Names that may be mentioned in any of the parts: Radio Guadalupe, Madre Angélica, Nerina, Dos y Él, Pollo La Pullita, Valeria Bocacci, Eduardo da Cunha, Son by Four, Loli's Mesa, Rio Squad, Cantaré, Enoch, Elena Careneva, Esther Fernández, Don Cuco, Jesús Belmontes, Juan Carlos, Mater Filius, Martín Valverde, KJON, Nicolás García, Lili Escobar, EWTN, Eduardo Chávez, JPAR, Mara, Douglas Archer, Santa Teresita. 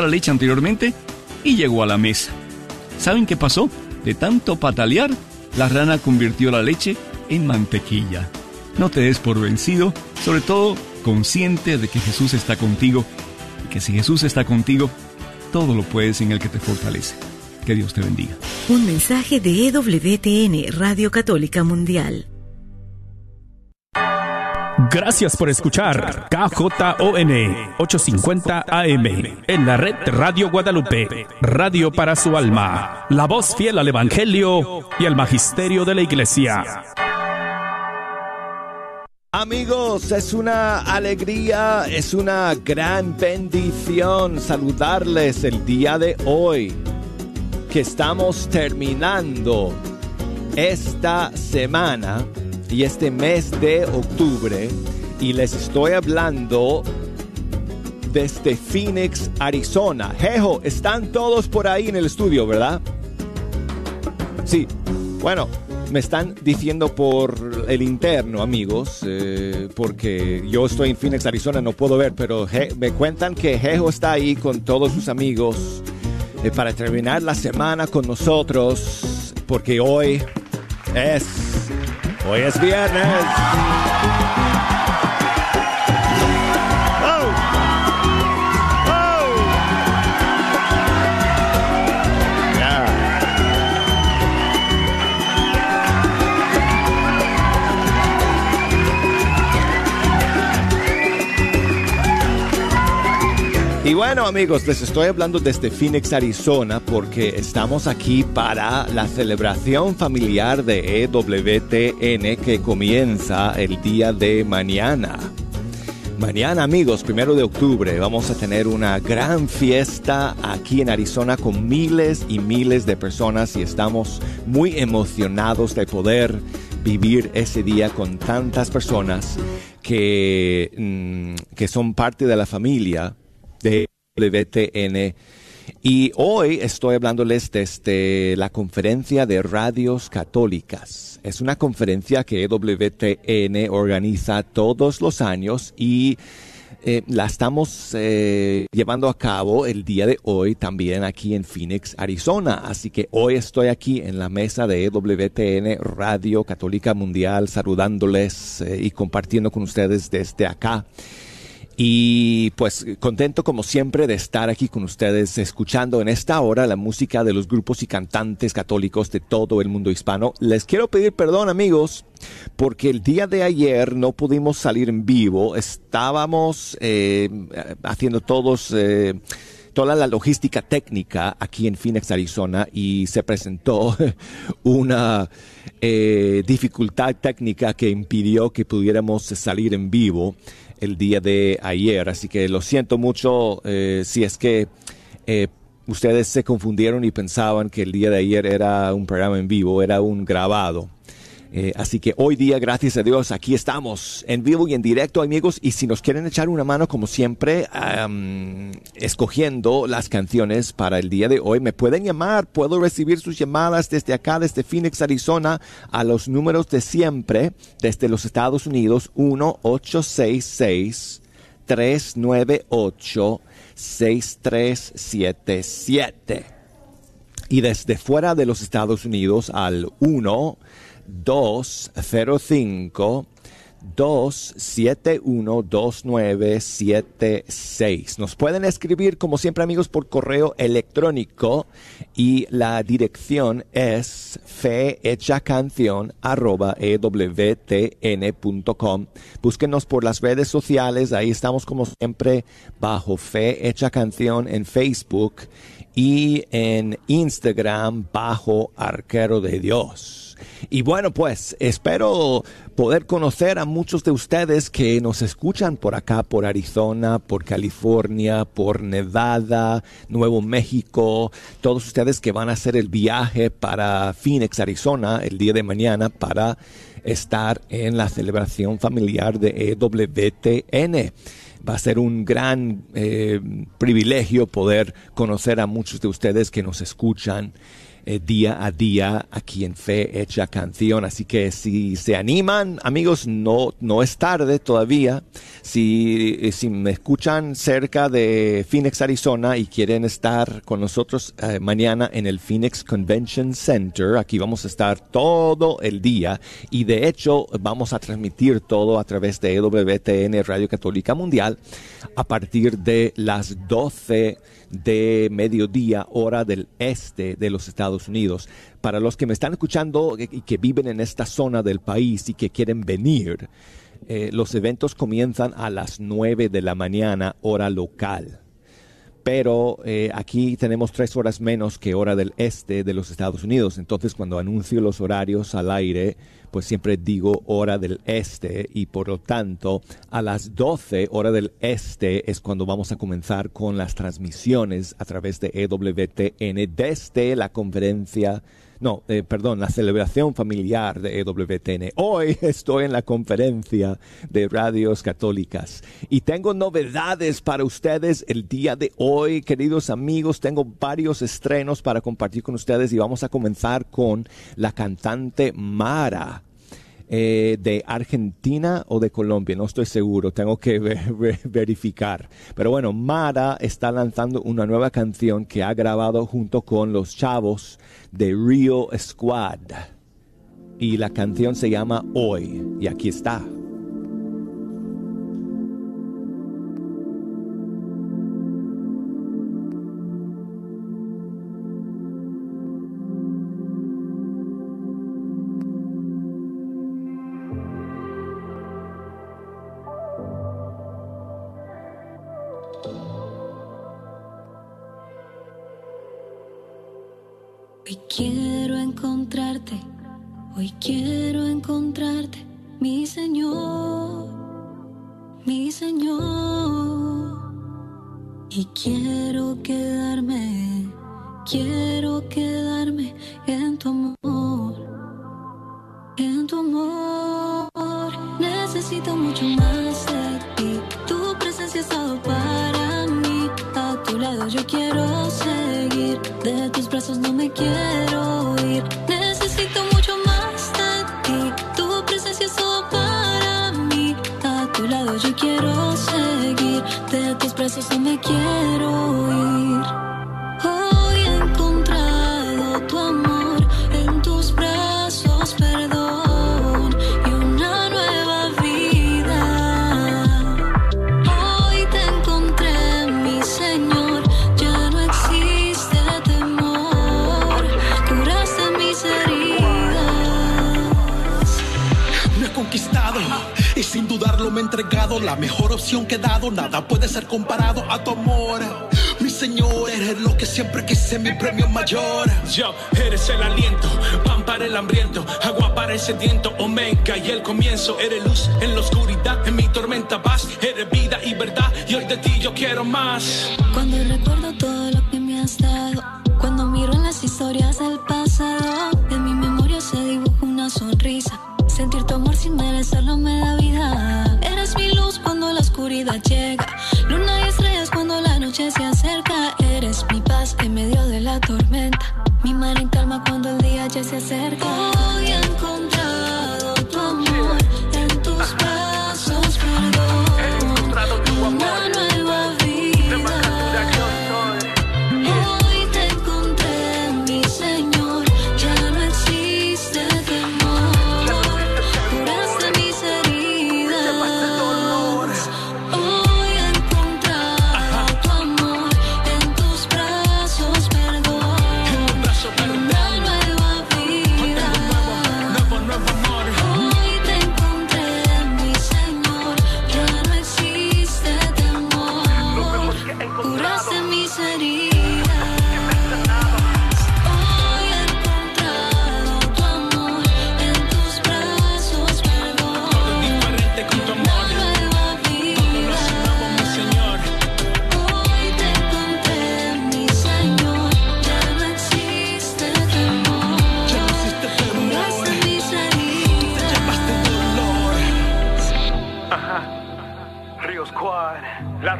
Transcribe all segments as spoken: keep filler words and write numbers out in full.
la leche anteriormente y llegó a la mesa. ¿Saben qué pasó? De tanto patalear, la rana convirtió la leche en mantequilla. No te des por vencido, sobre todo consciente de que Jesús está contigo y que si Jesús está contigo, todo lo puedes en el que te fortalece. Que Dios te bendiga. Un mensaje de E W T N, Radio Católica Mundial. Gracias por escuchar K J O N ochocientos cincuenta A M en la red Radio Guadalupe, radio para su alma, la voz fiel al Evangelio y al Magisterio de la Iglesia. Amigos, es una alegría, es una gran bendición saludarles el día de hoy, que estamos terminando esta semana y este mes de octubre, y les estoy hablando desde Phoenix, Arizona. Jejo, están todos por ahí en el estudio, ¿verdad? Sí, bueno, me están diciendo por el interno, amigos, eh, porque yo estoy en Phoenix, Arizona, no puedo ver, pero je, me cuentan que Jejo está ahí con todos sus amigos eh, para terminar la semana con nosotros, porque hoy es... Hoy es viernes. Oh. Oh. Yeah. Y bueno, amigos, les estoy hablando desde Phoenix, Arizona, porque estamos aquí para la celebración familiar de E W T N que comienza el día de mañana. Mañana, amigos, primero de octubre, vamos a tener una gran fiesta aquí en Arizona con miles y miles de personas y estamos muy emocionados de poder vivir ese día con tantas personas que, mmm, que son parte de la familia de E W T N. Y hoy estoy hablándoles desde la conferencia de radios católicas. Es una conferencia que E W T N organiza todos los años y eh, la estamos eh, llevando a cabo el día de hoy también aquí en Phoenix, Arizona. Así que hoy estoy aquí en la mesa de E W T N Radio Católica Mundial saludándoles eh, y compartiendo con ustedes desde acá. Y pues contento como siempre de estar aquí con ustedes, escuchando en esta hora la música de los grupos y cantantes católicos de todo el mundo hispano. Les quiero pedir perdón, amigos, porque el día de ayer no pudimos salir en vivo. Estábamos eh, haciendo todos eh, toda la logística técnica aquí en Phoenix, Arizona, y se presentó una eh, dificultad técnica que impidió que pudiéramos salir en vivo el día de ayer, así que lo siento mucho eh, si es que eh, ustedes se confundieron y pensaban que el día de ayer era un programa en vivo, era un grabado. Eh, así que hoy día, gracias a Dios, aquí estamos en vivo y en directo, amigos. Y si nos quieren echar una mano, como siempre, um, escogiendo las canciones para el día de hoy, me pueden llamar. Puedo recibir sus llamadas desde acá, desde Phoenix, Arizona, a los números de siempre, desde los Estados Unidos, uno ocho seis seis, tres nueve ocho, seis tres siete siete. Y desde fuera de los Estados Unidos, al uno dos cero cinco, dos siete uno, dos nueve siete seis. Nos pueden escribir, como siempre, amigos, por correo electrónico y la dirección es fe hecha canción arroba e w t n punto com. Búsquenos por las redes sociales, ahí estamos como siempre bajo Fe Hecha Canción en Facebook y en Instagram bajo Arquero de Dios. Y bueno, pues espero poder conocer a muchos de ustedes que nos escuchan por acá, por Arizona, por California, por Nevada, Nuevo México. Todos ustedes que van a hacer el viaje para Phoenix, Arizona, el día de mañana para estar en la celebración familiar de E W T N. Va a ser un gran eh, privilegio poder conocer a muchos de ustedes que nos escuchan eh, día a día aquí en Fe Hecha Canción. Así que si se animan, amigos, no, no es tarde todavía. Si, si me escuchan cerca de Phoenix, Arizona, y quieren estar con nosotros eh, mañana en el Phoenix Convention Center, aquí vamos a estar todo el día, y de hecho vamos a transmitir todo a través de E W T N Radio Católica Mundial a partir de las doce de mediodía, hora del este de los Estados Unidos. Para los que me están escuchando y que viven en esta zona del país y que quieren venir, eh, los eventos comienzan a las nueve de la mañana, hora local. Pero eh, aquí tenemos tres horas menos que hora del este de los Estados Unidos. Entonces, cuando anuncio los horarios al aire, pues siempre digo hora del este, y por lo tanto a las doce hora del este es cuando vamos a comenzar con las transmisiones a través de E W T N desde la conferencia, no, eh, perdón, la celebración familiar de E W T N. Hoy estoy en la conferencia de radios católicas y tengo novedades para ustedes el día de hoy, queridos amigos. Tengo varios estrenos para compartir con ustedes y vamos a comenzar con la cantante Mara. Eh, de Argentina o de Colombia, no estoy seguro, tengo que ver, ver, verificar. Pero bueno, Mara está lanzando una nueva canción que ha grabado junto con los chavos de Rio Squad. Y la canción se llama Hoy, y aquí está. Hoy quiero encontrarte, hoy quiero encontrarte, mi Señor, mi Señor. Y quiero quedarme, quiero quedarme en tu amor, en tu amor. Necesito mucho más de ti, tu presencia ha estado para mí. A tu lado yo quiero seguir, de tus brazos no me quiero ir. Necesito mucho más de ti, tu presencia es todo para mí. A tu lado yo quiero seguir, de tus brazos no me quiero ir. Hoy he encontrado tu amor, en tus brazos perdón. Y sin dudarlo me he entregado, la mejor opción que he dado, nada puede ser comparado a tu amor. Mi Señor, eres lo que siempre quise, mi premio mayor. Yo, eres el aliento, pan para el hambriento, agua para el sediento, omega y el comienzo. Eres luz en la oscuridad, en mi tormenta paz, eres vida y verdad, y hoy de ti yo quiero más. Cuando recuerdo todo lo que me has dado, cuando miro en las historias del pasado, en mi memoria se dibuja una sonrisa. Sentir tu amor sin merecerlo me da vida. Eres mi luz cuando la oscuridad llega, luna y estrellas cuando la noche se acerca. Eres mi paz en medio de la tormenta, mi mar en calma cuando el día ya se acerca. Hoy he encontrado tu amor, en tus brazos perdón. He encontrado tu amor.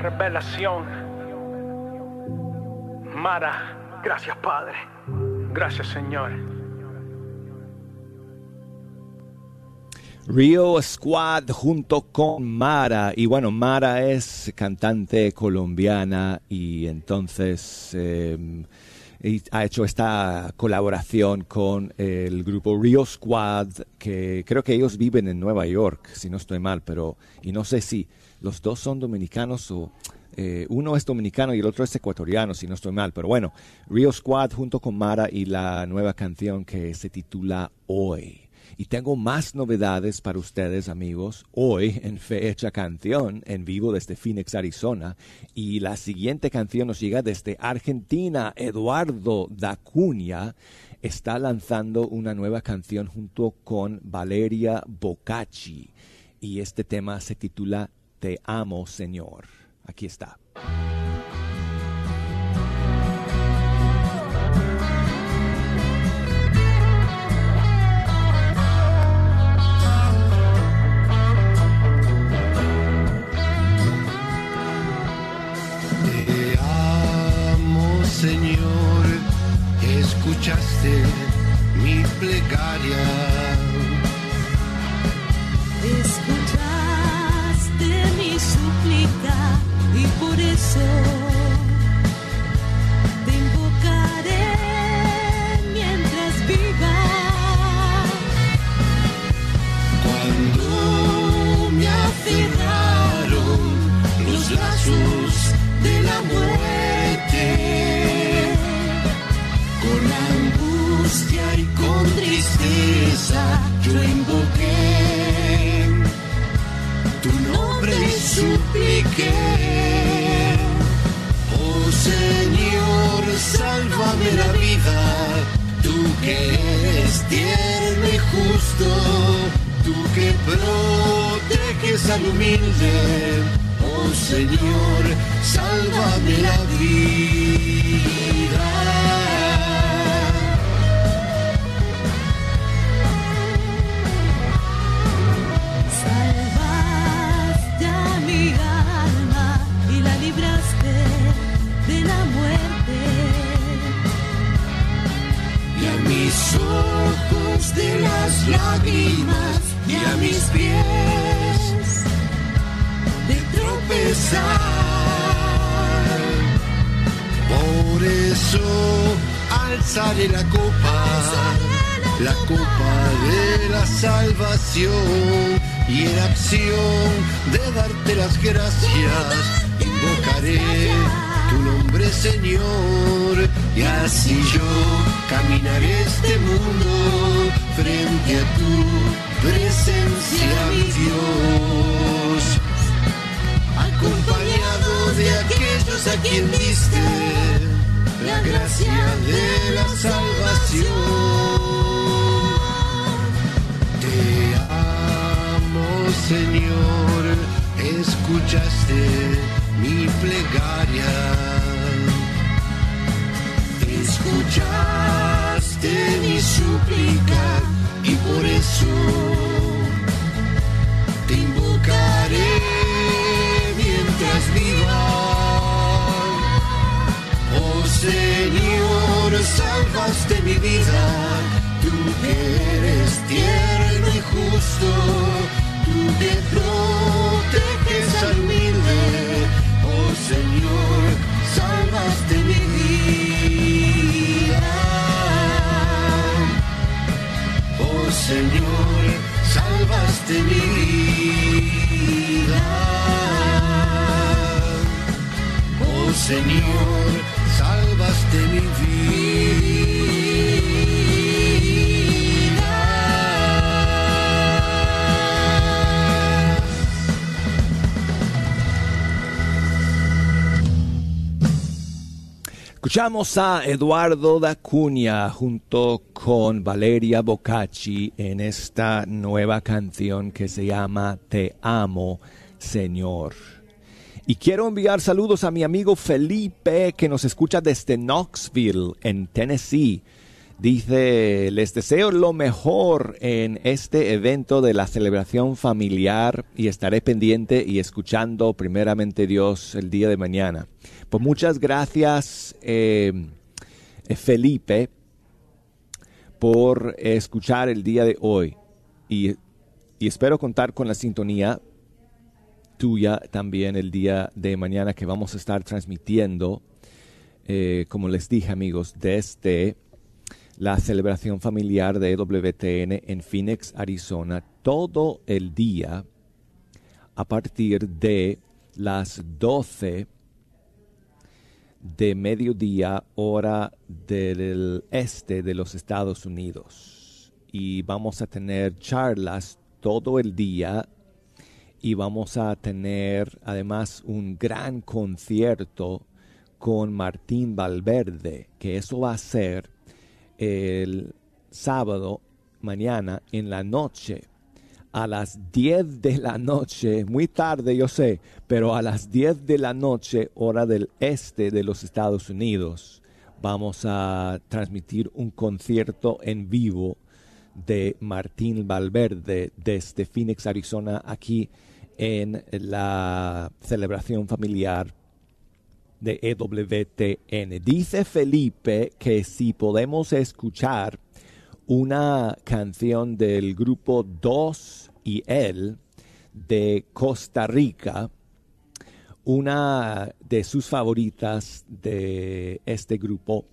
Revelación. Mara, gracias Padre. Gracias, Señor. Rio Squad junto con Mara. Y bueno, Mara es cantante colombiana y entonces eh, ha hecho esta colaboración con el grupo Rio Squad, que creo que ellos viven en Nueva York, si no estoy mal, pero y no sé si los dos son dominicanos o eh, uno es dominicano y el otro es ecuatoriano, si no estoy mal, pero bueno, Rio Squad junto con Mara y la nueva canción que se titula Hoy. Y tengo más novedades para ustedes, amigos, hoy en Fecha Canción, en vivo desde Phoenix, Arizona. Y la siguiente canción nos llega desde Argentina. Eduardo da Cunha está lanzando una nueva canción junto con Valeria Bocacci. Y este tema se titula Te Amo, Señor. Aquí está. Señor, escuchaste mi plegaria. Escuchaste mi súplica y por eso te invocaré mientras viva. Cuando me aferraron los lazos de la muerte, y con tristeza yo invoqué tu nombre y supliqué. Oh Señor, sálvame la vida, tú que eres tierno y justo, tú que proteges al humilde. Oh Señor, sálvame la vida. Ojos de las lágrimas y a mis pies de tropezar. Por eso alzaré la copa, la copa de la salvación, y en acción de darte las gracias invocaré tu nombre, Señor, y así yo caminaré este mundo frente a tu presencia, mi Dios, acompañado de aquellos a quien diste la gracia de la salvación. Te amo, Señor, escuchaste mi plegaria, escuchaste mi súplica y por eso te invocaré mientras viva. Oh Señor, salvaste mi vida, tú que eres tierno y justo, tú que proteges al humilde. Oh Señor, salvaste mi vida. Oh Señor, salvaste mi vida. Oh Señor, salvaste mi vida. Escuchamos a Eduardo da Cunha junto con Valeria Bocacci en esta nueva canción que se llama Te Amo, Señor. Y quiero enviar saludos a mi amigo Felipe, que nos escucha desde Knoxville, en Tennessee. Dice, les deseo lo mejor en este evento de la celebración familiar y estaré pendiente y escuchando primeramente Dios el día de mañana. Pues muchas gracias, eh, Felipe, por escuchar el día de hoy y, y espero contar con la sintonía tuya también el día de mañana, que vamos a estar transmitiendo, eh, como les dije, amigos, desde la celebración familiar de E W T N en Phoenix, Arizona, todo el día a partir de las doce de mediodía, hora del este de los Estados Unidos. Y vamos a tener charlas todo el día y vamos a tener además un gran concierto con Martín Valverde, que eso va a ser el sábado mañana en la noche, a las diez de la noche, muy tarde yo sé, pero a las diez de la noche, hora del este de los Estados Unidos, vamos a transmitir un concierto en vivo de Martín Valverde desde Phoenix, Arizona, aquí en la celebración familiar de E W T N. Dice Felipe que si podemos escuchar una canción del grupo Dos y Él de Costa Rica, una de sus favoritas de este grupo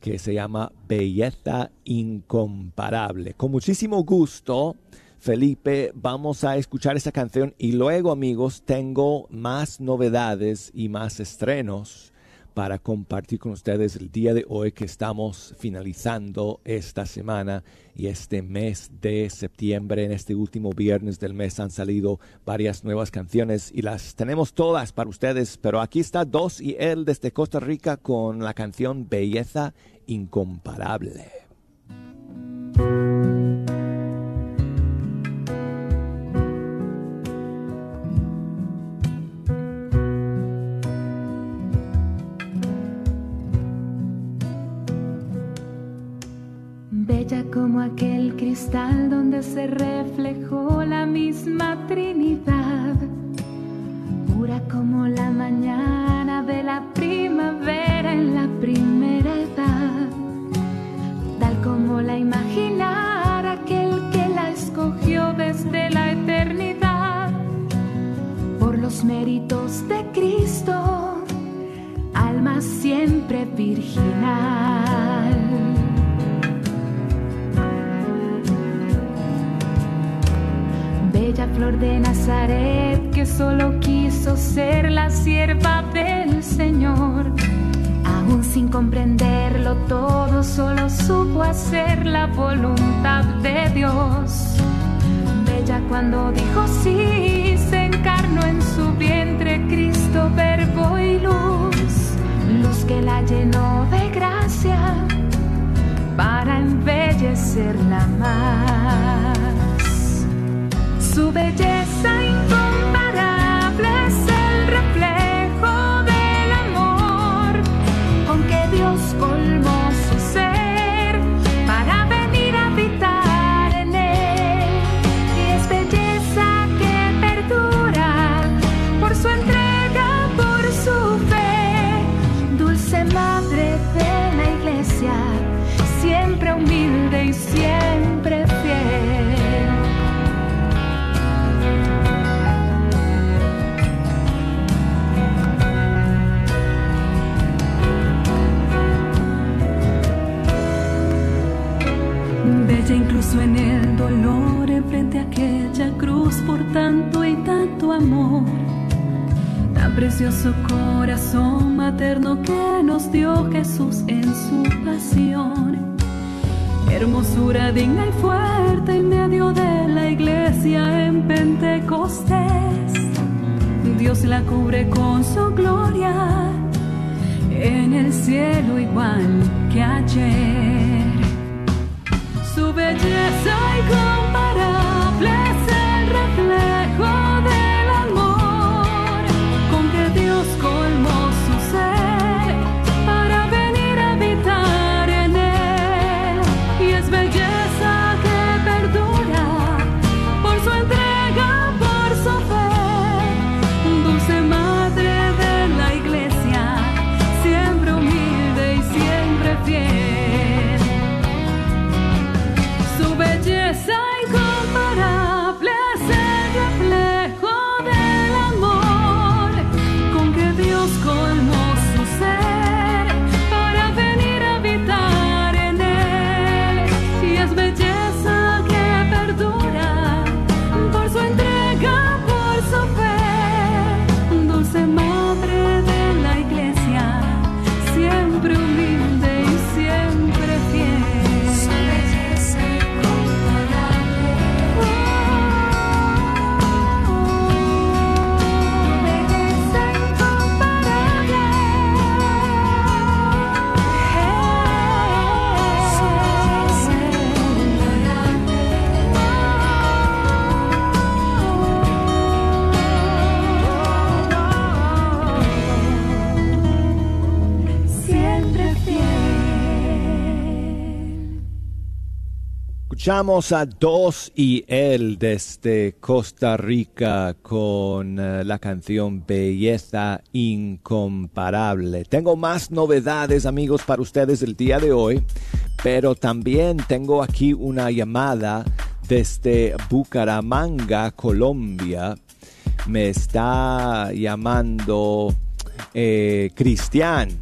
que se llama Belleza Incomparable. Con muchísimo gusto, Felipe, vamos a escuchar esa canción y luego, amigos, tengo más novedades y más estrenos para compartir con ustedes el día de hoy, que estamos finalizando esta semana y este mes de septiembre. En este último viernes del mes han salido varias nuevas canciones y las tenemos todas para ustedes. Pero aquí está Dos y Él desde Costa Rica con la canción Belleza Incomparable. Como aquel cristal donde se reflejó la misma Trinidad, pura como la mañana de la primavera en la primera edad, tal como la imaginara aquel que la escogió desde la eternidad. Por los méritos de Cristo, alma siempre virginal. Bella flor de Nazaret, que solo quiso ser la sierva del Señor, aún sin comprenderlo todo, solo supo hacer la voluntad de Dios. Bella cuando dijo sí, se encarnó en su vientre Cristo, verbo y luz, luz que la llenó de gracia para embellecerla más. Su belleza incomparable es el reflejo del amor con que Dios colmó su ser para venir a habitar en él. Y es belleza que perdura por su entrega, por su fe. Dulce madre de la iglesia, siempre humilde y siempre fiel. Incluso en el dolor, enfrente a aquella cruz, por tanto y tanto amor, tan precioso corazón materno que nos dio Jesús en su pasión. Hermosura digna y fuerte en medio de la iglesia en Pentecostés, Dios la cubre con su gloria en el cielo igual que ayer. Su belleza incomparable es el reflejo del amor con que Dios colmó su ser para venir a habitar en él. Y es belleza que perdura por su entrega, por su fe. Dulce madre de la iglesia, siempre humilde y siempre fiel. Escuchamos a Dos y Él desde Costa Rica con uh, la canción Belleza Incomparable. Tengo más novedades, amigos, para ustedes el día de hoy, pero también tengo aquí una llamada desde Bucaramanga, Colombia. Me está llamando eh, Cristian.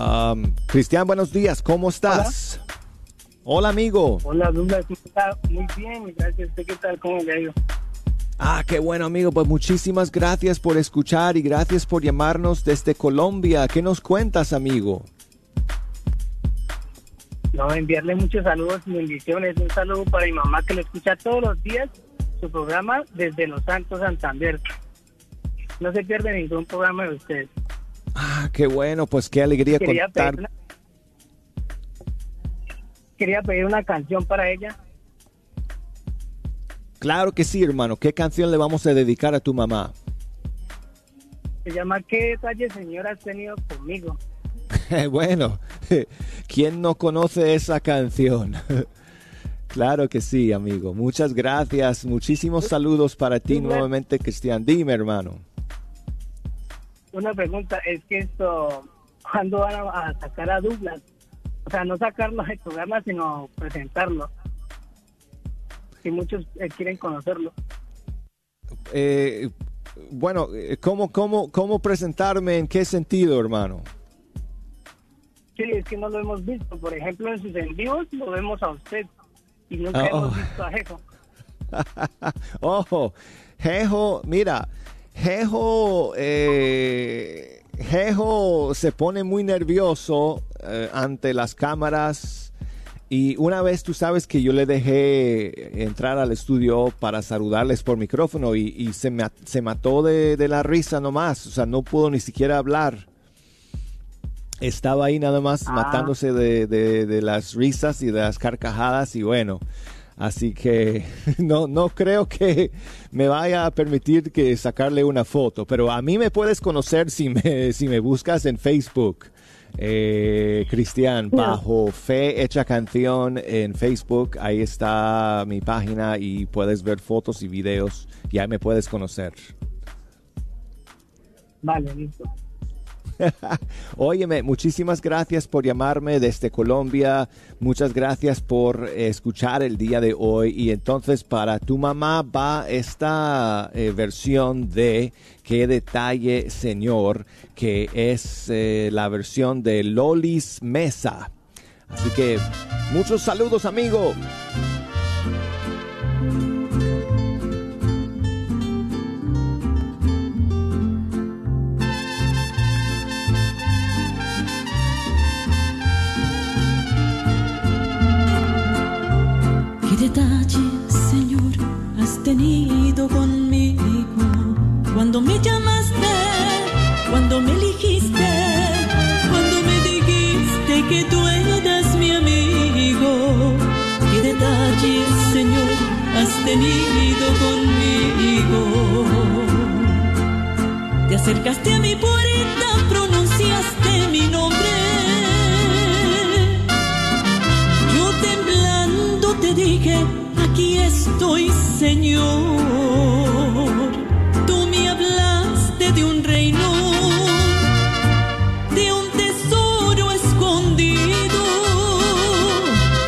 Um, Cristian, buenos días, ¿cómo estás? Hola, Hola amigo. Hola, Douglas, ¿cómo estás? Muy bien, gracias. ¿Qué tal? ¿Cómo le ha ido? Ah, qué bueno, amigo. Pues muchísimas gracias por escuchar y gracias por llamarnos desde Colombia. ¿Qué nos cuentas, amigo? No, enviarle muchos saludos y bendiciones. Un saludo para mi mamá que lo escucha todos los días, su programa desde Los Santos, Santander. No se pierde ningún programa de ustedes. Ah, qué bueno, pues qué alegría quería contar. Pedir una... Quería pedir una canción para ella. Claro que sí, hermano. ¿Qué canción le vamos a dedicar a tu mamá? Se llama ¿Qué detalle, señora, has tenido conmigo? Bueno, ¿quién no conoce esa canción? Claro que sí, amigo. Muchas gracias. Muchísimos saludos para ti, sí, nuevamente, bueno. Cristian. Dime, hermano. Una pregunta, es que esto, ¿cuándo van a sacar a Douglas? O sea, no sacarlo de programa, sino presentarlo. Si muchos eh, quieren conocerlo. Eh, bueno, ¿cómo, cómo, ¿cómo presentarme? ¿En qué sentido, hermano? Sí, es que no lo hemos visto. Por ejemplo, en sus envíos lo vemos a usted. Y nunca oh, hemos oh. visto a Jejo. Ojo, Jejo, mira... Jejo, eh, Jejo se pone muy nervioso eh, ante las cámaras y una vez tú sabes que yo le dejé entrar al estudio para saludarles por micrófono y, y se, me, se mató de, de la risa nomás, o sea, no pudo ni siquiera hablar. Estaba ahí nada más ah. matándose de, de, de las risas y de las carcajadas y bueno... Así que no, no creo que me vaya a permitir que sacarle una foto, pero a mí me puedes conocer si me, si me buscas en Facebook, eh, Cristian, bajo Fe Hecha Canción en Facebook, ahí está mi página y puedes ver fotos y videos y ahí me puedes conocer. Vale, listo. Óyeme, muchísimas gracias por llamarme desde Colombia, muchas gracias por escuchar el día de hoy y entonces para tu mamá va esta eh, versión de Qué Detalle Señor, que es eh, la versión de Loli's Mesa, así que muchos saludos, amigo. Tenido conmigo cuando me llamaste, cuando me elegiste, cuando me dijiste que tú eras mi amigo. Qué detalles, Señor, has tenido conmigo. Te acercaste a mi puerta, pronunciaste mi nombre. Yo temblando te dije, aquí estoy, Señor. Tú me hablaste de un reino, de un tesoro escondido,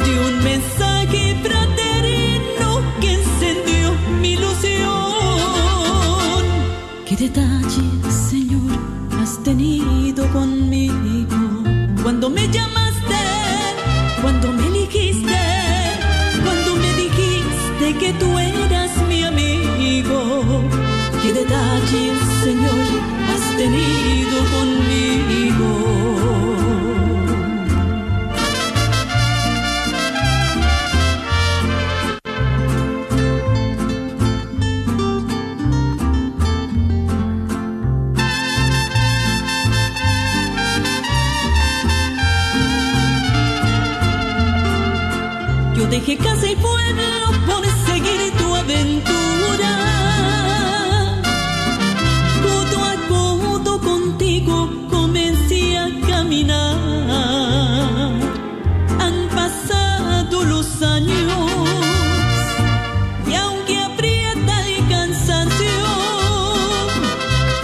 de un mensaje fraterno que encendió mi ilusión. Qué detalles, Señor, has tenido conmigo cuando me llamaste, cuando me elegiste, que tú eras mi amigo. Qué detalles, Señor, has tenido Dejé casa y pueblo por seguir tu aventura. Codo a codo contigo comencé a caminar. Han pasado los años y aunque aprieta el cansancio,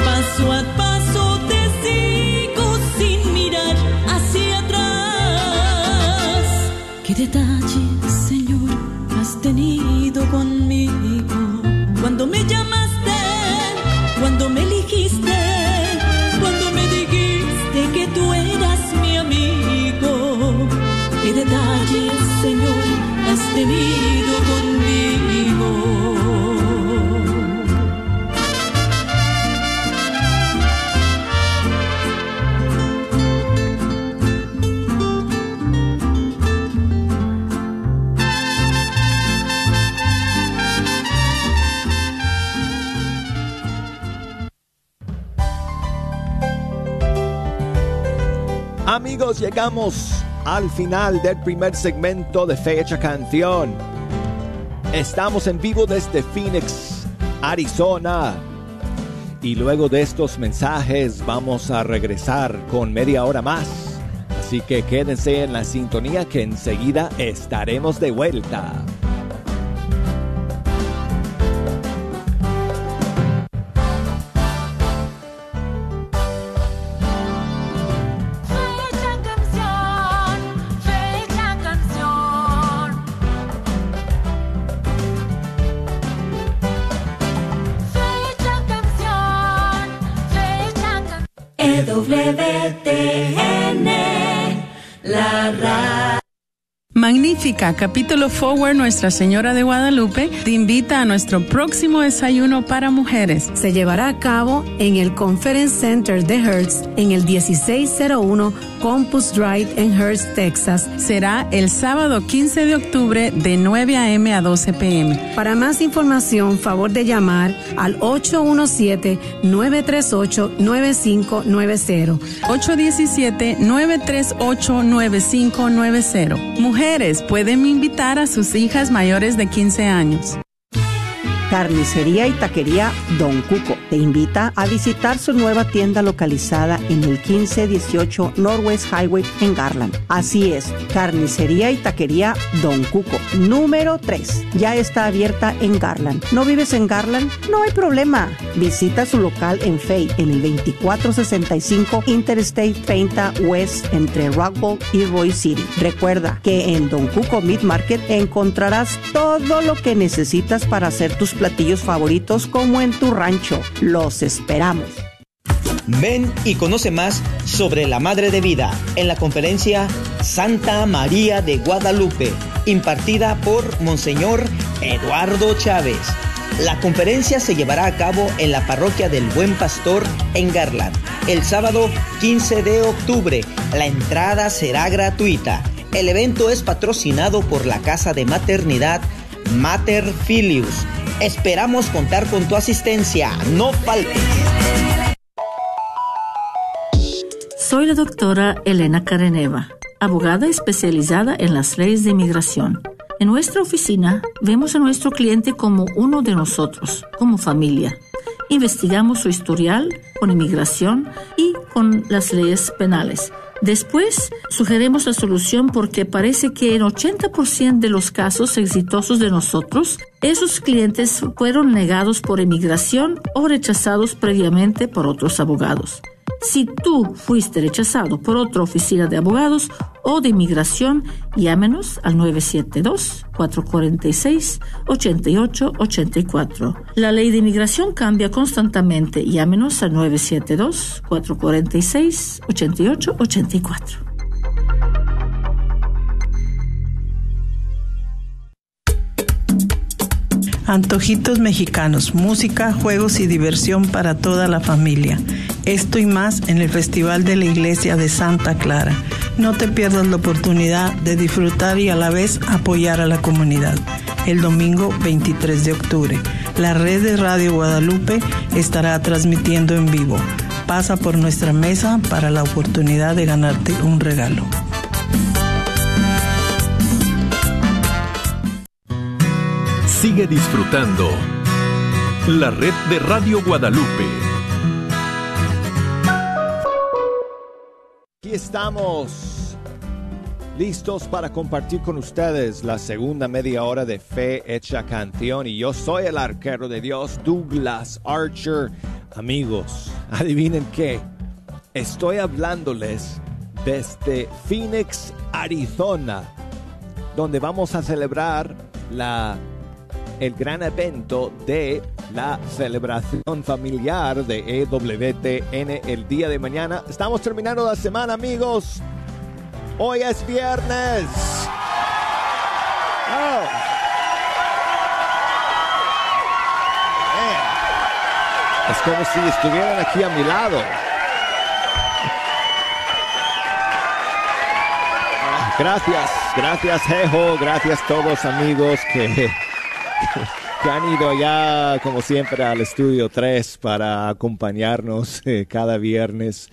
paso a paso te sigo sin mirar hacia atrás. ¿Qué detalle? Tenido conmigo cuando me llamaste, cuando me elegiste, cuando me dijiste que tú eras mi amigo. Qué detalles, Señor, has tenido conmigo. Amigos, llegamos al final del primer segmento de Fecha Canción. Estamos en vivo desde Phoenix, Arizona. Y luego de estos mensajes vamos a regresar con media hora más. Así que quédense en la sintonía que enseguida estaremos de vuelta. Magnífica, capítulo Forward, Nuestra Señora de Guadalupe, te invita a nuestro próximo desayuno para mujeres. Se llevará a cabo en el Conference Center de Hertz, en el dieciséis cero uno Campus Drive en Hertz, Texas. Será el sábado quince de octubre de nueve a m a doce p m Para más información, favor de llamar al ocho uno siete, nueve tres ocho, nueve cinco nueve cero. ocho uno siete, nueve tres ocho, nueve cinco nueve cero. Mujeres pueden invitar a sus hijas mayores de quince años. Carnicería y Taquería Don Cuco te invita a visitar su nueva tienda localizada en el quince dieciocho Northwest Highway en Garland. Así es, Carnicería y Taquería Don Cuco, número tres. Ya está abierta en Garland. ¿No vives en Garland? No hay problema. Visita su local en Fay, en el veinticuatro sesenta y cinco Interstate treinta West entre Rockwall y Roy City. Recuerda que en Don Cuco Meat Market encontrarás todo lo que necesitas para hacer tus platillos favoritos como en tu rancho. Los esperamos. Ven y conoce más sobre la Madre de Vida en la conferencia Santa María de Guadalupe, impartida por Monseñor Eduardo Chávez. La conferencia se llevará a cabo en la parroquia del Buen Pastor en Garland el sábado quince de octubre. La entrada será gratuita. El evento es patrocinado por la Casa de Maternidad Mater Filius. Esperamos contar con tu asistencia. No faltes. Soy la doctora Elena Careneva, abogada especializada en las leyes de inmigración. En nuestra oficina vemos a nuestro cliente como uno de nosotros, como familia. Investigamos su historial con inmigración y con las leyes penales. Después, sugerimos la solución porque parece que en ochenta por ciento de los casos exitosos de nosotros, esos clientes fueron negados por inmigración o rechazados previamente por otros abogados. Si tú fuiste rechazado por otra oficina de abogados o de inmigración, llámenos al nueve siete dos, cuatro cuatro seis, ocho ocho ocho cuatro. La ley de inmigración cambia constantemente. Llámenos al nueve siete dos, cuatro cuatro seis, ocho ocho ocho cuatro. Antojitos mexicanos, música, juegos y diversión para toda la familia. Esto y más en el Festival de la Iglesia de Santa Clara. No te pierdas la oportunidad de disfrutar y a la vez apoyar a la comunidad. El domingo veintitrés de octubre, la red de Radio Guadalupe estará transmitiendo en vivo. Pasa por nuestra mesa para la oportunidad de ganarte un regalo. Sigue disfrutando la red de Radio Guadalupe. Aquí estamos, listos para compartir con ustedes la segunda media hora de Fe Hecha Canción. Y yo soy el arquero de Dios, Douglas Archer. Amigos, adivinen qué, estoy hablándoles desde Phoenix, Arizona, donde vamos a celebrar la... el gran evento de la celebración familiar de E W T N el día de mañana. Estamos terminando la semana, amigos. Hoy es viernes. Oh. Yeah. Es como si estuvieran aquí a mi lado. Gracias, gracias, Jejo. Gracias todos, amigos, que... que han ido allá, como siempre, al Estudio tres para acompañarnos eh, cada viernes.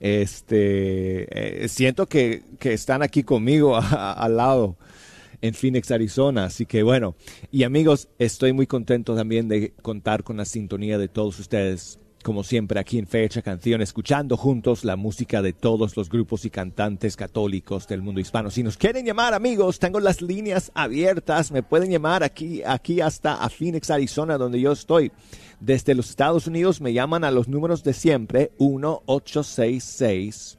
Este, eh, siento que, que están aquí conmigo a, a, al lado en Phoenix, Arizona. Así que bueno, y amigos, estoy muy contento también de contar con la sintonía de todos ustedes. Como siempre, aquí en Fe Hecha Canción, escuchando juntos la música de todos los grupos y cantantes católicos del mundo hispano. Si nos quieren llamar, amigos, tengo las líneas abiertas. Me pueden llamar aquí, aquí hasta a Phoenix, Arizona, donde yo estoy. Desde los Estados Unidos me llaman a los números de siempre, uno, ocho seis seis,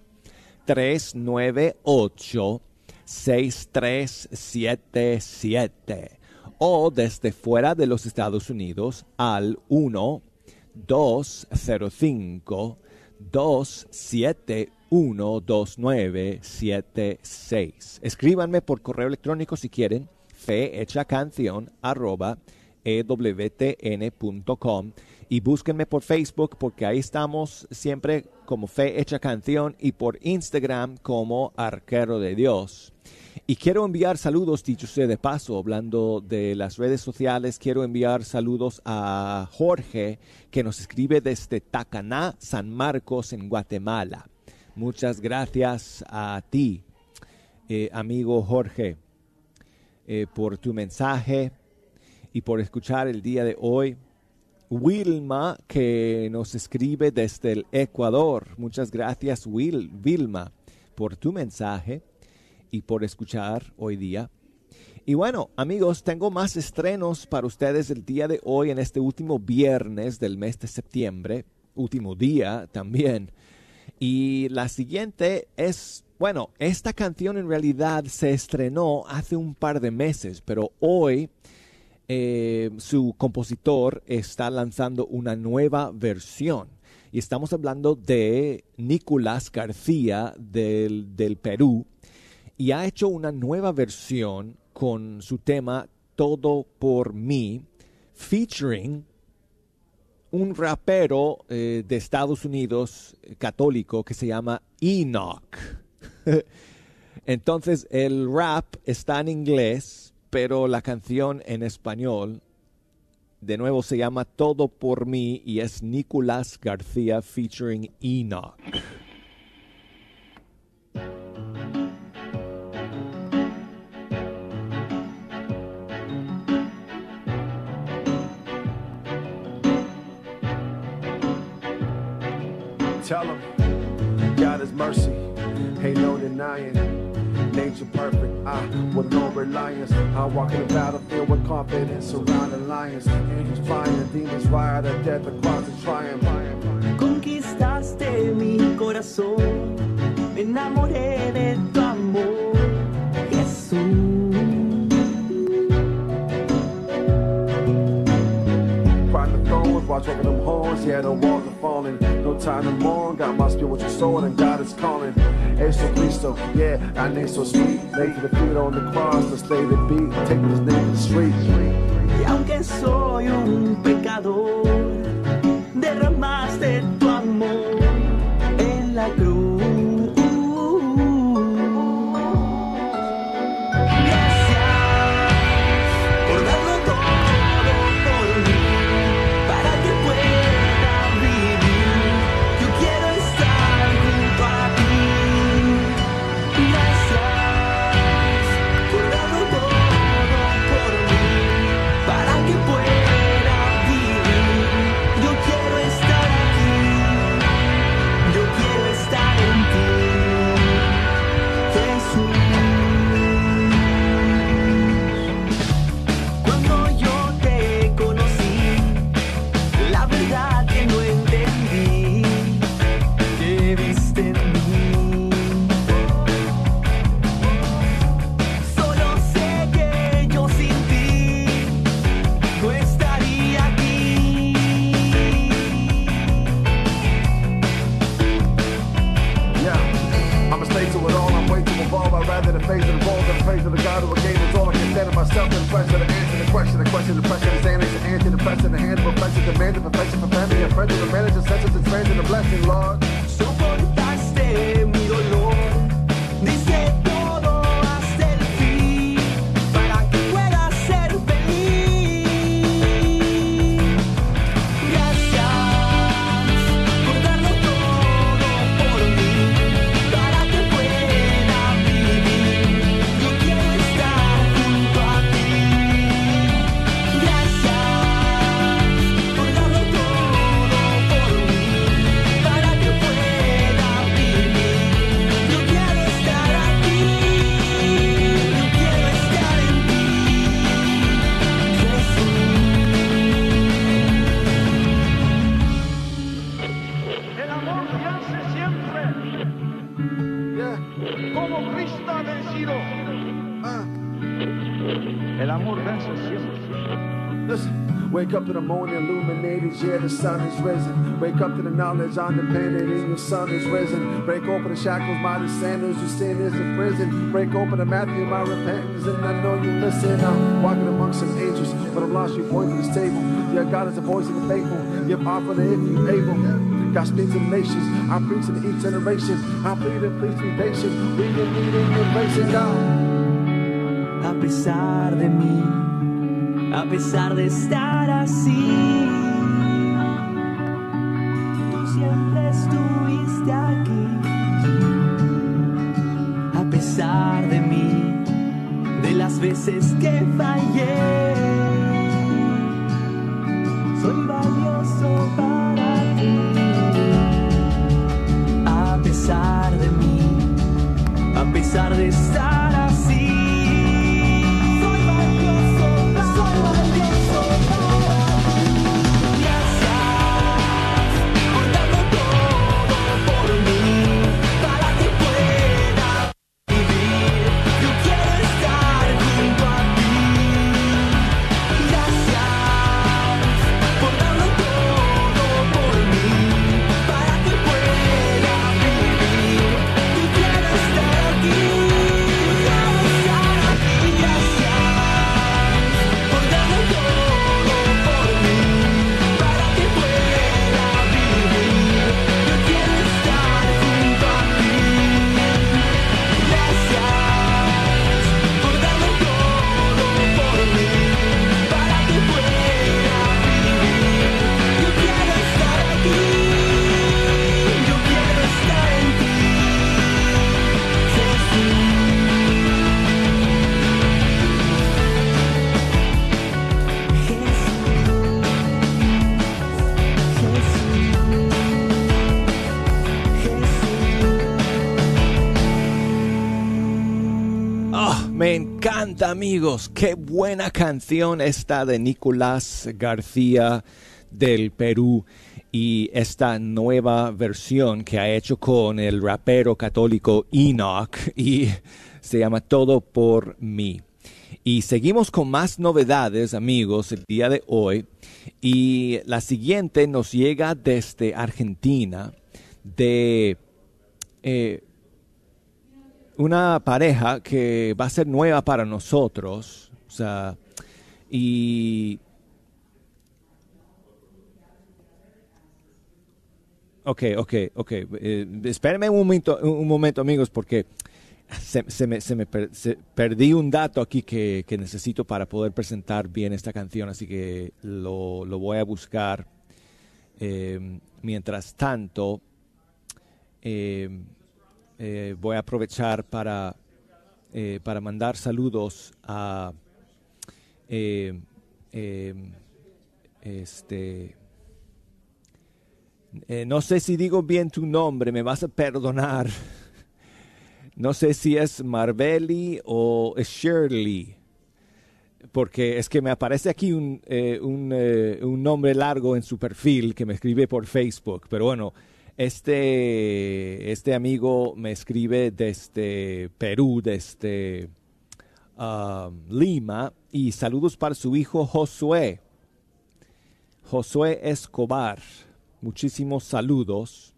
tres nueve ocho, seis tres siete siete. O desde fuera de los Estados Unidos al uno, dos cero cinco, dos siete uno, dos nueve siete seis. Escríbanme por correo electrónico si quieren, fehechacancion arroba e w t n punto com, y búsquenme por Facebook, porque ahí estamos siempre como Fe Hecha Canción, y por Instagram como Arquero de Dios. Y quiero enviar saludos, dicho sea de paso, hablando de las redes sociales, quiero enviar saludos a Jorge, que nos escribe desde Tacaná, San Marcos, en Guatemala. Muchas gracias a ti, eh, amigo Jorge, eh, por tu mensaje y por escuchar el día de hoy. Wilma, que nos escribe desde el Ecuador. Muchas gracias, Wil, Wilma, por tu mensaje y por escuchar hoy día. Y bueno, amigos, tengo más estrenos para ustedes el día de hoy, en este último viernes del mes de septiembre, último día también. Y la siguiente es, bueno, esta canción en realidad se estrenó hace un par de meses, pero hoy... Eh, su compositor está lanzando una nueva versión. Y estamos hablando de Nicolás García del, del Perú. Y ha hecho una nueva versión con su tema Todo por Mí, featuring un rapero eh, de Estados Unidos católico que se llama Enoch. Entonces el rap está en inglés, pero la canción en español, de nuevo, se llama Todo por Mí, y es Nicolás García featuring Enoch. Tell him, God is mercy, ain't no denying. Nature perfect, I with no reliance. I walk in the battlefield with confidence, surrounding lions. Angels flying, demons riot at death across the triumph. Conquistaste mi corazón, me enamoré de tu amor, Jesús. Rock the thrones, watch over them horns, yeah, the walls are falling. No time to mourn, got my spiritual sword and God is calling. Eso Cristo, yeah, I name so sweet. Lay the feet on the cross, the slave the beat, taking his name to the street. Y aunque soy un pecador, derramaste tu amor en la cruz. Gracias por darlo todo por mí, para que pueda vivir. Yo quiero estar junto a ti. Gracias por darlo todo por mí, para myself in question, to answer the question, the question, the question, the standards, the answer, the question, the hand of reflection, the man of perfection, for family and friends, the manager, senses, and friends, and the blessing, Lord. Soportaste mi dolor, dice todo hasta el fin, para que pueda ser feliz. Gracias por darlo todo por mí, para que pueda vivir. Yo quiero estar junto a ti. Gracias por darlo todo por mí, para que pueda vivir. Yo quiero estar aquí. Yo quiero estar en ti, Jesús. El amor que hace siempre, yeah, como Cristo ha vencido. Ah. El amor vence siempre. Listen, wake up in the morning, illuminated, yeah, the sun is risen. Wake up to the knowledge undependent, and your sun is risen. Break open the shackles, by the sandals, your sin is in prison. Break open the Matthew, my repentance, and I know you listen. I'm walking amongst some angels, but I'm lost, you point to this table. Yeah, God is the voice of the faithful, give offering if you able. God speaks to the nations, I preach to each generation. I plead and please be patient, reading, reading, embracing God. A pesar de mí, a pesar de estar así, tú siempre estuviste aquí. A pesar de mí, de las veces que fallé, soy valioso para ti. A pesar de mí, a pesar de estar así, soy valioso para ti. Soy valioso para ti. Gracias por darlo todo por mí, para que pueda vivir. Yo quiero estar junto a ti. Gracias por darlo todo por mí, para que pueda vivir. Yo quiero estar aquí. Yo quiero estar aquí. Gracias por darlo todo por mí, para que pueda vivir. Yo quiero estar junto a ti. Gracias por darlo todo por mí, para que pueda vivir. Yo quiero estar aquí. Yo quiero estar en ti, Jesús. Ah, me encanta, amigos. Qué buena canción esta de Nicolás García del Perú y esta nueva versión que ha hecho con el rapero católico Enoch y se llama Todo por mí. Y seguimos con más novedades, amigos, el día de hoy. Y la siguiente nos llega desde Argentina de eh, una pareja que va a ser nueva para nosotros. O sea, y... Ok, ok, ok. Eh, espérenme un momento, un momento, amigos, porque se, se me, se me per- se- perdí un dato aquí que, que necesito para poder presentar bien esta canción, así que lo, lo voy a buscar. Eh, mientras tanto, eh, eh, voy a aprovechar para, eh, para mandar saludos a eh, eh, este... Eh, no sé si digo bien tu nombre, me vas a perdonar. No sé si es Marbeli o Shirley, porque es que me aparece aquí un, eh, un, eh, un nombre largo en su perfil que me escribe por Facebook. Pero bueno, este, este amigo me escribe desde Perú, desde uh, Lima. Y saludos para su hijo Josué, Josué Escobar. Muchísimos saludos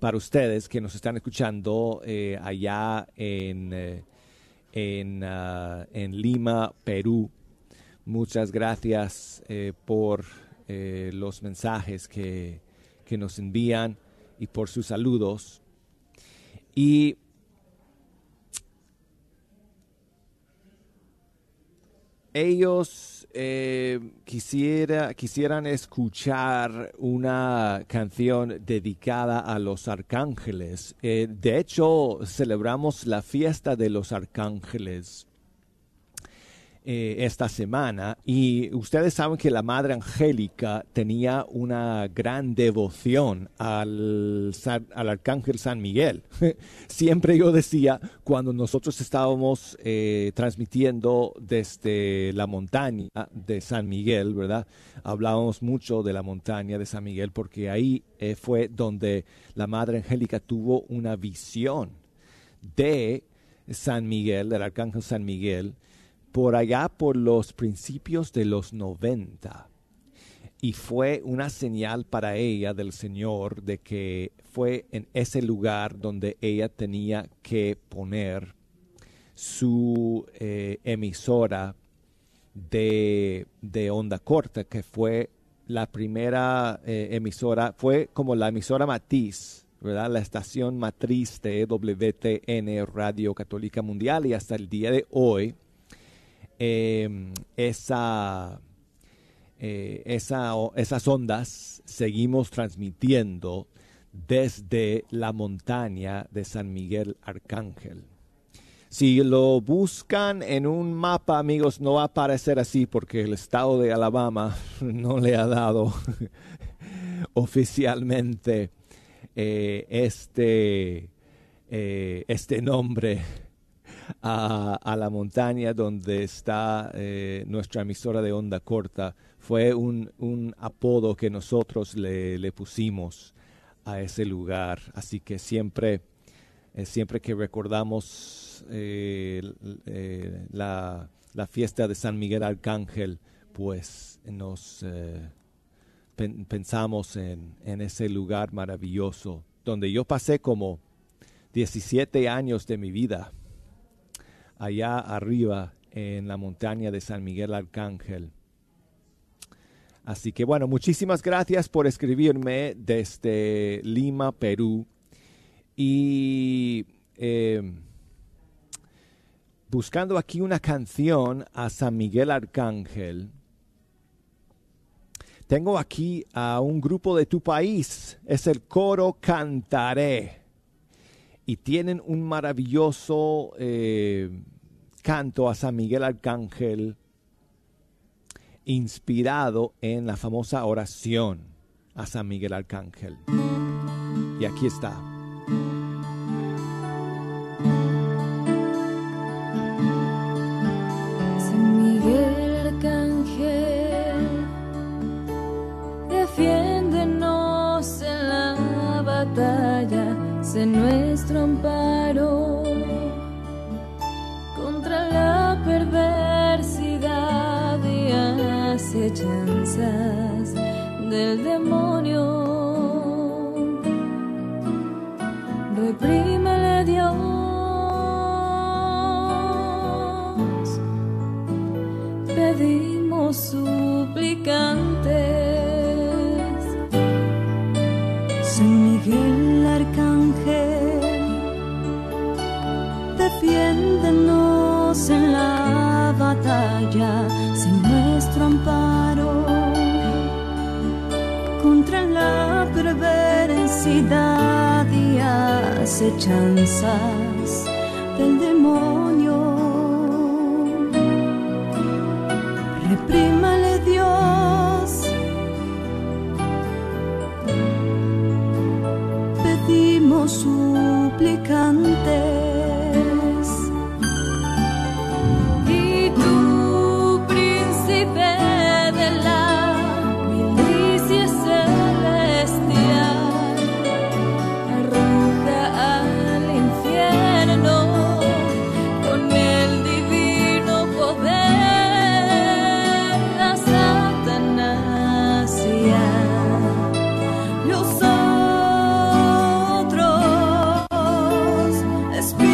para ustedes que nos están escuchando eh, allá en, eh, en, uh, en Lima, Perú. Muchas gracias eh, por eh, los mensajes que, que nos envían y por sus saludos. Y ellos eh, quisiera, quisieran escuchar una canción dedicada a los arcángeles. Eh, de hecho, celebramos la fiesta de los arcángeles eh, esta semana. Y ustedes saben que la Madre Angélica tenía una gran devoción al, al arcángel San Miguel. Siempre yo decía, cuando nosotros estábamos eh, transmitiendo desde la montaña de San Miguel, ¿verdad? Hablábamos mucho de la montaña de San Miguel porque ahí eh, fue donde la Madre Angélica tuvo una visión de San Miguel, del arcángel San Miguel, por allá por los principios de los noventa. Y fue una señal para ella del Señor de que fue en ese lugar donde ella tenía que poner su eh, emisora de, de onda corta, que fue la primera eh, emisora, fue como la emisora matriz, ¿verdad? La estación matriz de E W T N, Radio Católica Mundial, y hasta el día de hoy eh, esa... Eh, esa, esas ondas seguimos transmitiendo desde la montaña de San Miguel Arcángel. Si lo buscan en un mapa, amigos, no va a aparecer así porque el estado de Alabama no le ha dado oficialmente eh, este, eh, este nombre a, a la montaña donde está eh, nuestra emisora de onda corta. Fue un, un apodo que nosotros le, le pusimos a ese lugar. Así que siempre, eh, siempre que recordamos eh, eh, la, la fiesta de San Miguel Arcángel, pues nos eh, pen, pensamos en, en ese lugar maravilloso, donde yo pasé como diecisiete años de mi vida, allá arriba en la montaña de San Miguel Arcángel. Así que, bueno, muchísimas gracias por escribirme desde Lima, Perú. Y eh, buscando aquí una canción a San Miguel Arcángel, tengo aquí a un grupo de tu país. Es el coro Cantaré. Y tienen un maravilloso eh, canto a San Miguel Arcángel, inspirado en la famosa oración a San Miguel Arcángel. Y aquí está. San Miguel Arcángel, defiéndenos en la batalla, sé nuestro amparo contra la perversidad chanzas del demonio. Reprímele, Dios, pedimos suplicantes. San Miguel Arcángel, defiéndenos en la batalla, sin nuestro amparo contra la perversidad y acechanzas del demonio. Reprímale, Dios, pedimos suplicantes. Speak.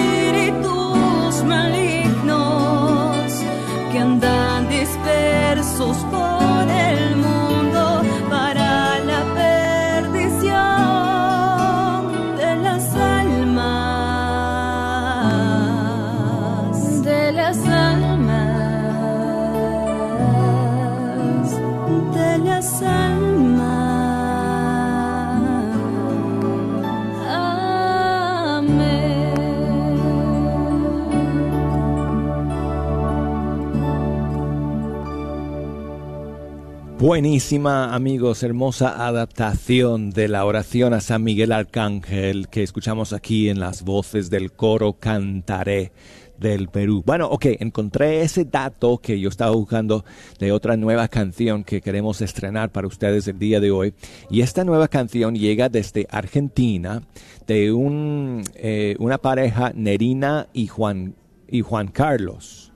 Buenísima, amigos, hermosa adaptación de la oración a San Miguel Arcángel que escuchamos aquí en las voces del coro Cantaré del Perú. Bueno, ok, encontré ese dato que yo estaba buscando de otra nueva canción que queremos estrenar para ustedes el día de hoy. Y esta nueva canción llega desde Argentina, de un, eh, una pareja, Nerina y Juan, y Juan Carlos.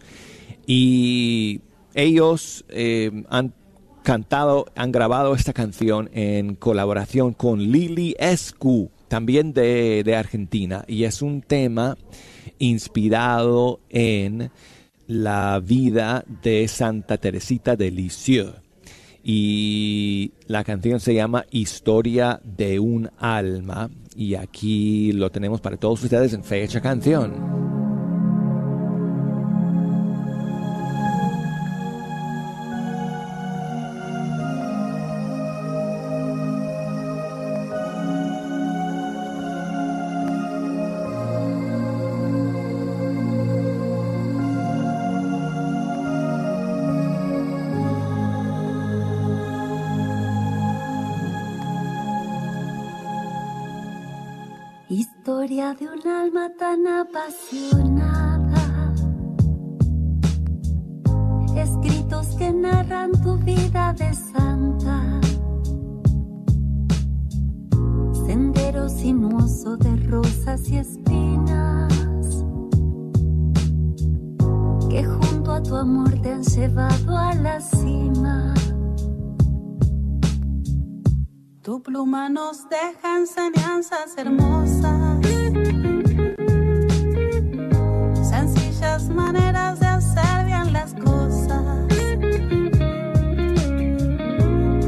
Y ellos eh, han cantado, han grabado esta canción en colaboración con Lili Escobar, también de, de Argentina, y es un tema inspirado en la vida de Santa Teresita de Lisieux, y la canción se llama Historia de un alma, y aquí lo tenemos para todos ustedes en Fecha Canción. Historia de un alma tan apasionada, escritos que narran tu vida de santa, sendero sinuoso de rosas y espinas, que junto a tu amor te han llevado a la cima. Tu pluma nos deja enseñanzas hermosas, sencillas maneras de hacer bien las cosas,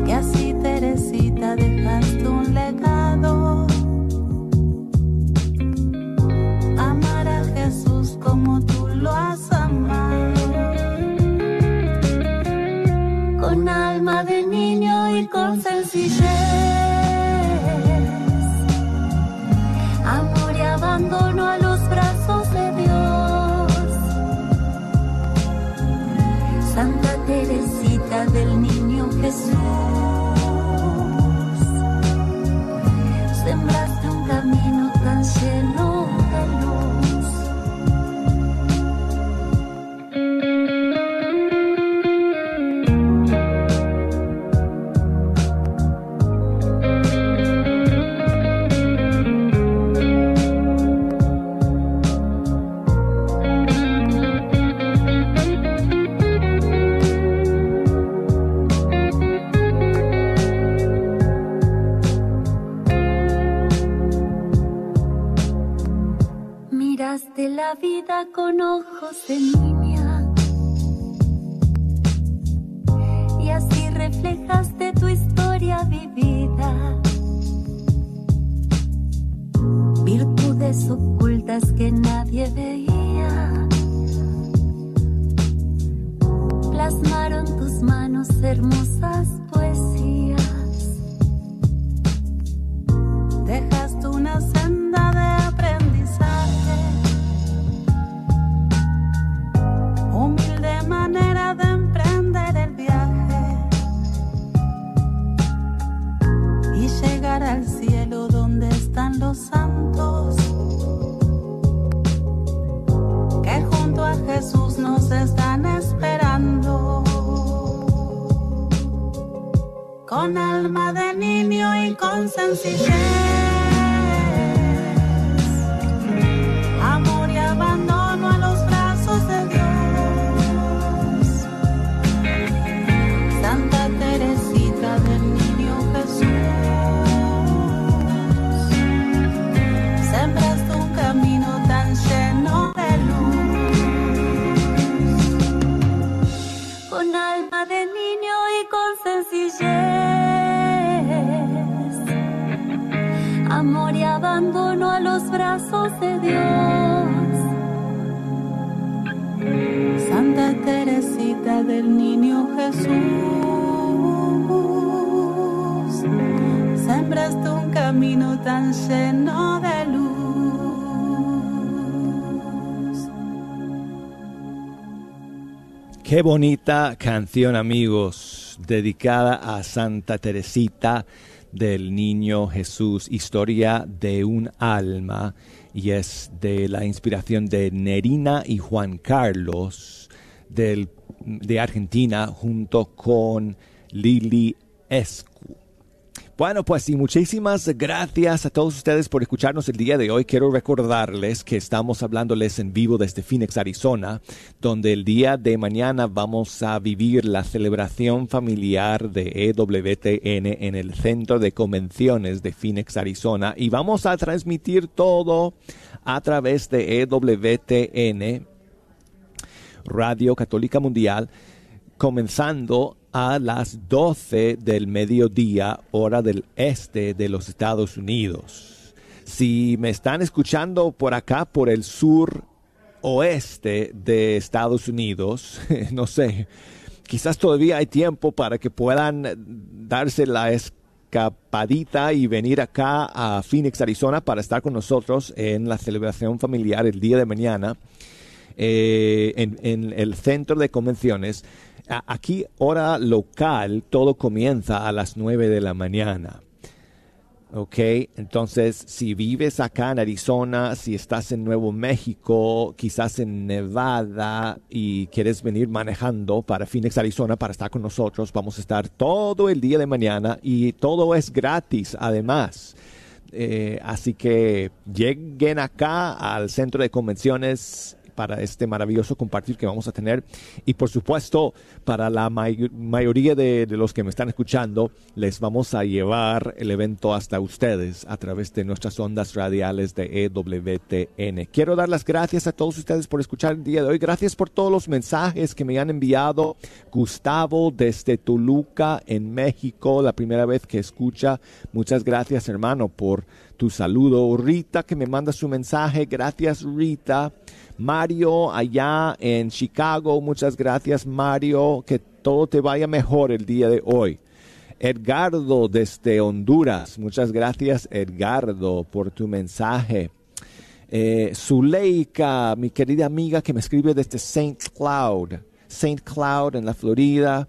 que así Teresita dejaste un legado, amar a Jesús como tú lo has amado, con alma de niño y con sencillez. Abandono a los brazos de Dios, Santa Teresita del Niño Jesús, sembraste un camino tan lleno de luz. La vida con ojos de niña, y así reflejaste tu historia vivida, virtudes ocultas que nadie veía, plasmaron tus manos hermosas poesías, dejaste una senda de manera de emprender el viaje y llegar al cielo donde están los santos, que junto a Jesús nos están esperando, con alma de niño y con sencillez. Amor y abandono a los brazos de Dios, Santa Teresita del Niño Jesús, sembraste un camino tan lleno de luz. Qué bonita canción, amigos. Jesús, dedicada a Santa Teresita del Niño Jesús, historia de un alma, y es de la inspiración de Nerina y Juan Carlos del, de Argentina, junto con Lili Escobar. Bueno, pues sí, muchísimas gracias a todos ustedes por escucharnos el día de hoy. Quiero recordarles que estamos hablándoles en vivo desde Phoenix, Arizona, donde el día de mañana vamos a vivir la celebración familiar de E W T N en el Centro de Convenciones de Phoenix, Arizona. Y vamos a transmitir todo a través de E W T N, Radio Católica Mundial, comenzando a las doce del mediodía, hora del este de los Estados Unidos. Si me están escuchando por acá, por el sur oeste de Estados Unidos, no sé, quizás todavía hay tiempo para que puedan darse la escapadita y venir acá a Phoenix, Arizona, para estar con nosotros en la celebración familiar el día de mañana, eh, en, en el Centro de Convenciones. Aquí, hora local, todo comienza a las nueve de la mañana. Ok, entonces, si vives acá en Arizona, si estás en Nuevo México, quizás en Nevada, y quieres venir manejando para Phoenix, Arizona, para estar con nosotros, vamos a estar todo el día de mañana y todo es gratis, además. Eh, así que lleguen acá al Centro de Convenciones para este maravilloso compartir que vamos a tener. Y por supuesto, para la may- mayoría de, de los que me están escuchando, les vamos a llevar el evento hasta ustedes a través de nuestras ondas radiales de E W T N. Quiero dar las gracias a todos ustedes por escuchar el día de hoy. Gracias por todos los mensajes que me han enviado. Gustavo desde Toluca, en México, la primera vez que escucha. Muchas gracias, hermano, por tu saludo. Rita, que me manda su mensaje. Gracias, Rita. Mario, allá en Chicago. Muchas gracias, Mario. Que todo te vaya mejor el día de hoy. Edgardo, desde Honduras. Muchas gracias, Edgardo, por tu mensaje. Eh, Zuleika, mi querida amiga, que me escribe desde Saint Cloud, Saint Cloud, en la Florida.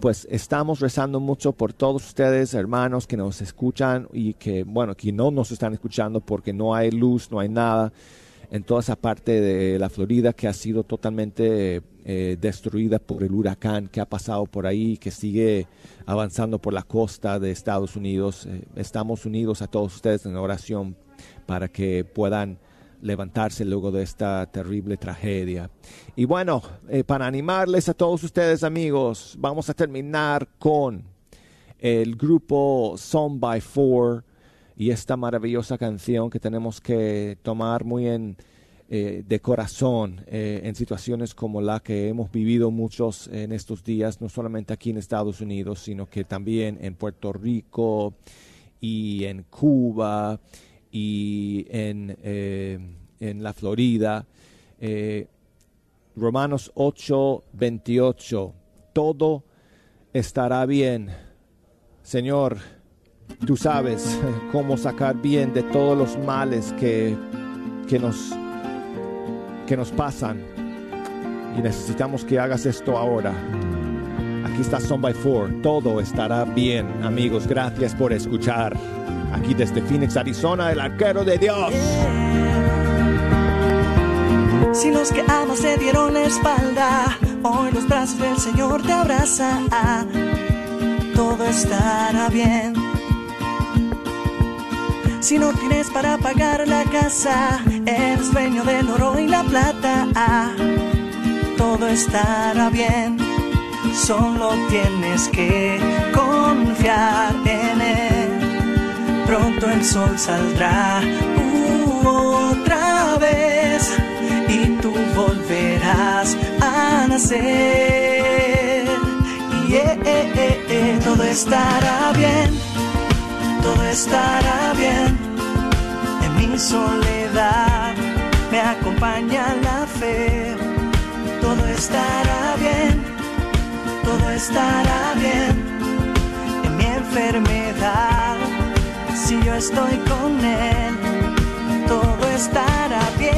Pues estamos rezando mucho por todos ustedes, hermanos, que nos escuchan y que, bueno, que no nos están escuchando porque no hay luz, no hay nada en toda esa parte de la Florida que ha sido totalmente eh, destruida por el huracán que ha pasado por ahí, que sigue avanzando por la costa de Estados Unidos. Eh, estamos unidos a todos ustedes en oración para que puedan levantarse luego de esta terrible tragedia. Y bueno, eh, para animarles a todos ustedes, amigos, vamos a terminar con el grupo Son by Four y esta maravillosa canción que tenemos que tomar muy en, eh, de corazón eh, en situaciones como la que hemos vivido muchos en estos días, no solamente aquí en Estados Unidos, sino que también en Puerto Rico y en Cuba y en, eh, en la Florida. Eh, Romanos ocho veintiocho. Todo estará bien. Señor, tú sabes cómo sacar bien de todos los males que, que, nos, que nos pasan. Y necesitamos que hagas esto ahora. Aquí está Son by Four. Todo estará bien, amigos. Gracias por escuchar. Aquí desde Phoenix, Arizona, el arquero de Dios. Yeah. Si los que amas se dieron la espalda, hoy los brazos del Señor te abrazan. Todo estará bien. Si no tienes para pagar la casa, eres dueño del oro y la plata. Todo estará bien. Solo tienes que confiar en Él. Pronto el sol saldrá uh, otra vez y tú volverás a nacer. Yeah, yeah, yeah, yeah. Todo estará bien, todo estará bien. En mi soledad me acompaña la fe. Todo estará bien, todo estará bien. En mi enfermedad, si yo estoy con Él, todo estará bien,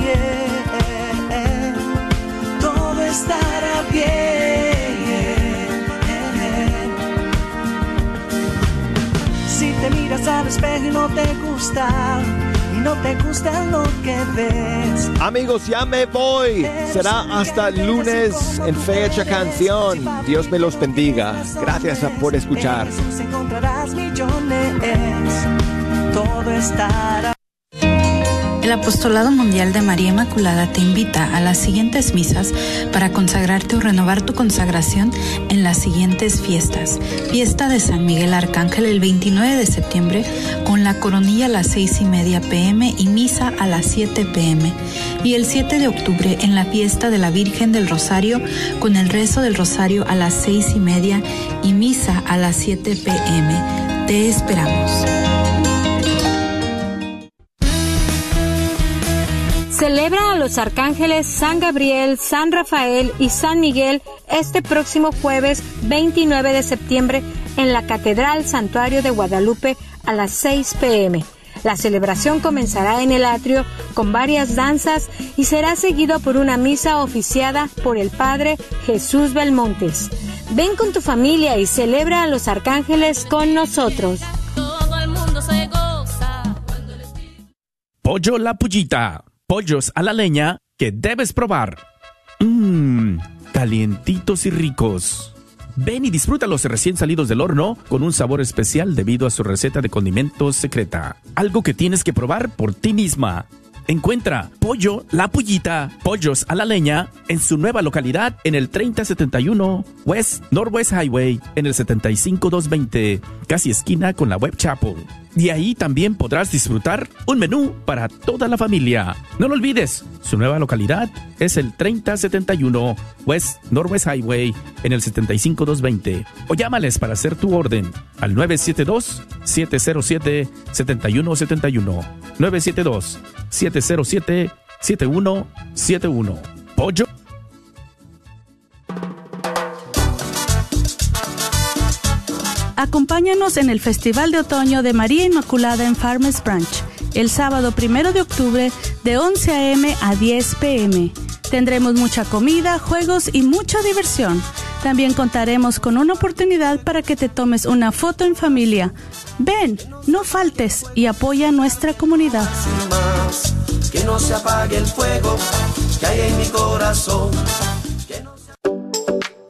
yeah. Todo estará bien, yeah. miras al espejo y no te gusta, y no te gusta lo que ves. Amigos, ya me voy. Será hasta el lunes en Fecha Canción. Dios me los bendiga. Gracias por escuchar. Encontrarás millones. Todo estará. El Apostolado Mundial de María Inmaculada te invita a las siguientes misas para consagrarte o renovar tu consagración en las siguientes fiestas. Fiesta de San Miguel Arcángel el veintinueve de septiembre con la coronilla a las seis y media pe eme y misa a las siete pe eme. Y el siete de octubre en la fiesta de la Virgen del Rosario con el rezo del Rosario a las seis y media y misa a las siete pe eme. Te esperamos. Celebra a los arcángeles San Gabriel, San Rafael y San Miguel este próximo jueves veintinueve de septiembre en la Catedral Santuario de Guadalupe a las seis pe eme. La celebración comenzará en el atrio con varias danzas y será seguido por una misa oficiada por el Padre Jesús Belmontes. Ven con tu familia y celebra a los arcángeles con nosotros. Todo el mundo se goza cuando les... Pollo La Pullita. Pollos a la leña que debes probar. Mmm, calientitos y ricos. Ven y disfrútalos recién salidos del horno con un sabor especial debido a su receta de condimentos secreta. Algo que tienes que probar por ti misma. Encuentra Pollo La Pullita, Pollos a la Leña, en su nueva localidad en el treinta setenta y uno West Northwest Highway, en el setenta y cinco doscientos veinte, casi esquina con la Web Chapel. Y ahí también podrás disfrutar un menú para toda la familia. No lo olvides, su nueva localidad es el treinta setenta y uno West Northwest Highway, en el setenta y cinco doscientos veinte. O llámales para hacer tu orden al nueve siete dos, siete cero siete, siete uno siete uno. nueve siete dos, siete cero siete, siete uno siete uno. Pollo. Acompáñanos en el Festival de Otoño de María Inmaculada en Farmers Branch, el sábado primero de octubre de once a eme a diez pe eme. Tendremos mucha comida, juegos y mucha diversión. También contaremos con una oportunidad para que te tomes una foto en familia. Ven, no faltes y apoya a nuestra comunidad. Que no se apague el fuego que hay en mi corazón.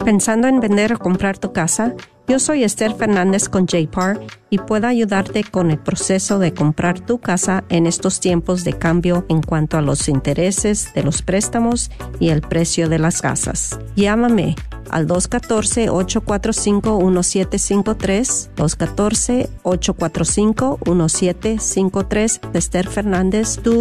Pensando en vender o comprar tu casa, yo soy Esther Fernández con J P A R y puedo ayudarte con el proceso de comprar tu casa en estos tiempos de cambio en cuanto a los intereses de los préstamos y el precio de las casas. Llámame al dos uno cuatro, ocho cuatro cinco, uno siete cinco tres, dos uno cuatro, ocho cuatro cinco, uno siete cinco tres. Esther Fernández, tú